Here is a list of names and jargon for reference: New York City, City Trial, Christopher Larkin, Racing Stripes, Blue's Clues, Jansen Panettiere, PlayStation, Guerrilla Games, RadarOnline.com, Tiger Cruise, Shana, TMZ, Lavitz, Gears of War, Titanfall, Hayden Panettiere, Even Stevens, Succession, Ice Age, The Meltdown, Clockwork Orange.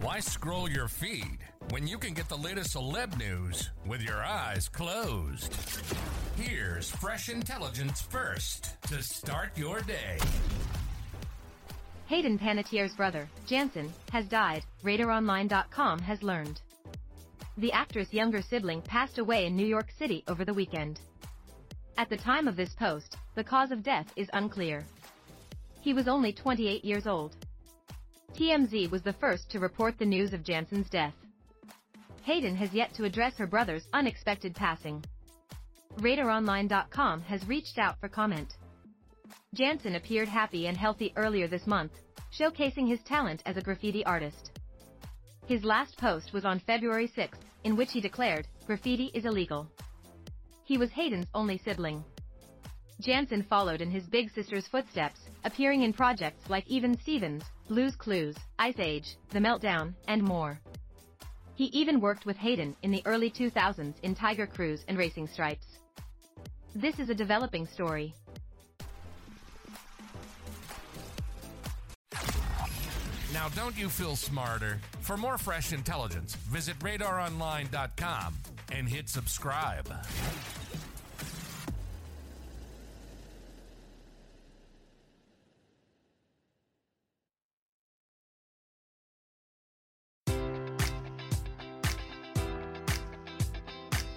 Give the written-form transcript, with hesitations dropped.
Why scroll your feed when you can get the latest celeb news with your eyes closed? Here's fresh intelligence first to start your day. Hayden Panettiere's brother, Jansen, has died, RadarOnline.com has learned. The actress' younger sibling passed away in New York City over the weekend. At the time of this post, the cause of death is unclear. He was only 28 years old. TMZ was the first to report the news of Jansen's death. Hayden has yet to address her brother's unexpected passing. RadarOnline.com has reached out for comment. Jansen appeared happy and healthy earlier this month, showcasing his talent as a graffiti artist. His last post was on February 6, in which he declared, "Graffiti is illegal." He was Hayden's only sibling. Jansen followed in his big sister's footsteps, appearing in projects like Even Stevens, Blue's Clues, Ice Age, The Meltdown, and more. He even worked with Hayden in the early 2000s in Tiger Cruise and Racing Stripes. This is a developing story. Now don't you feel smarter? For more fresh intelligence, visit RadarOnline.com and hit subscribe.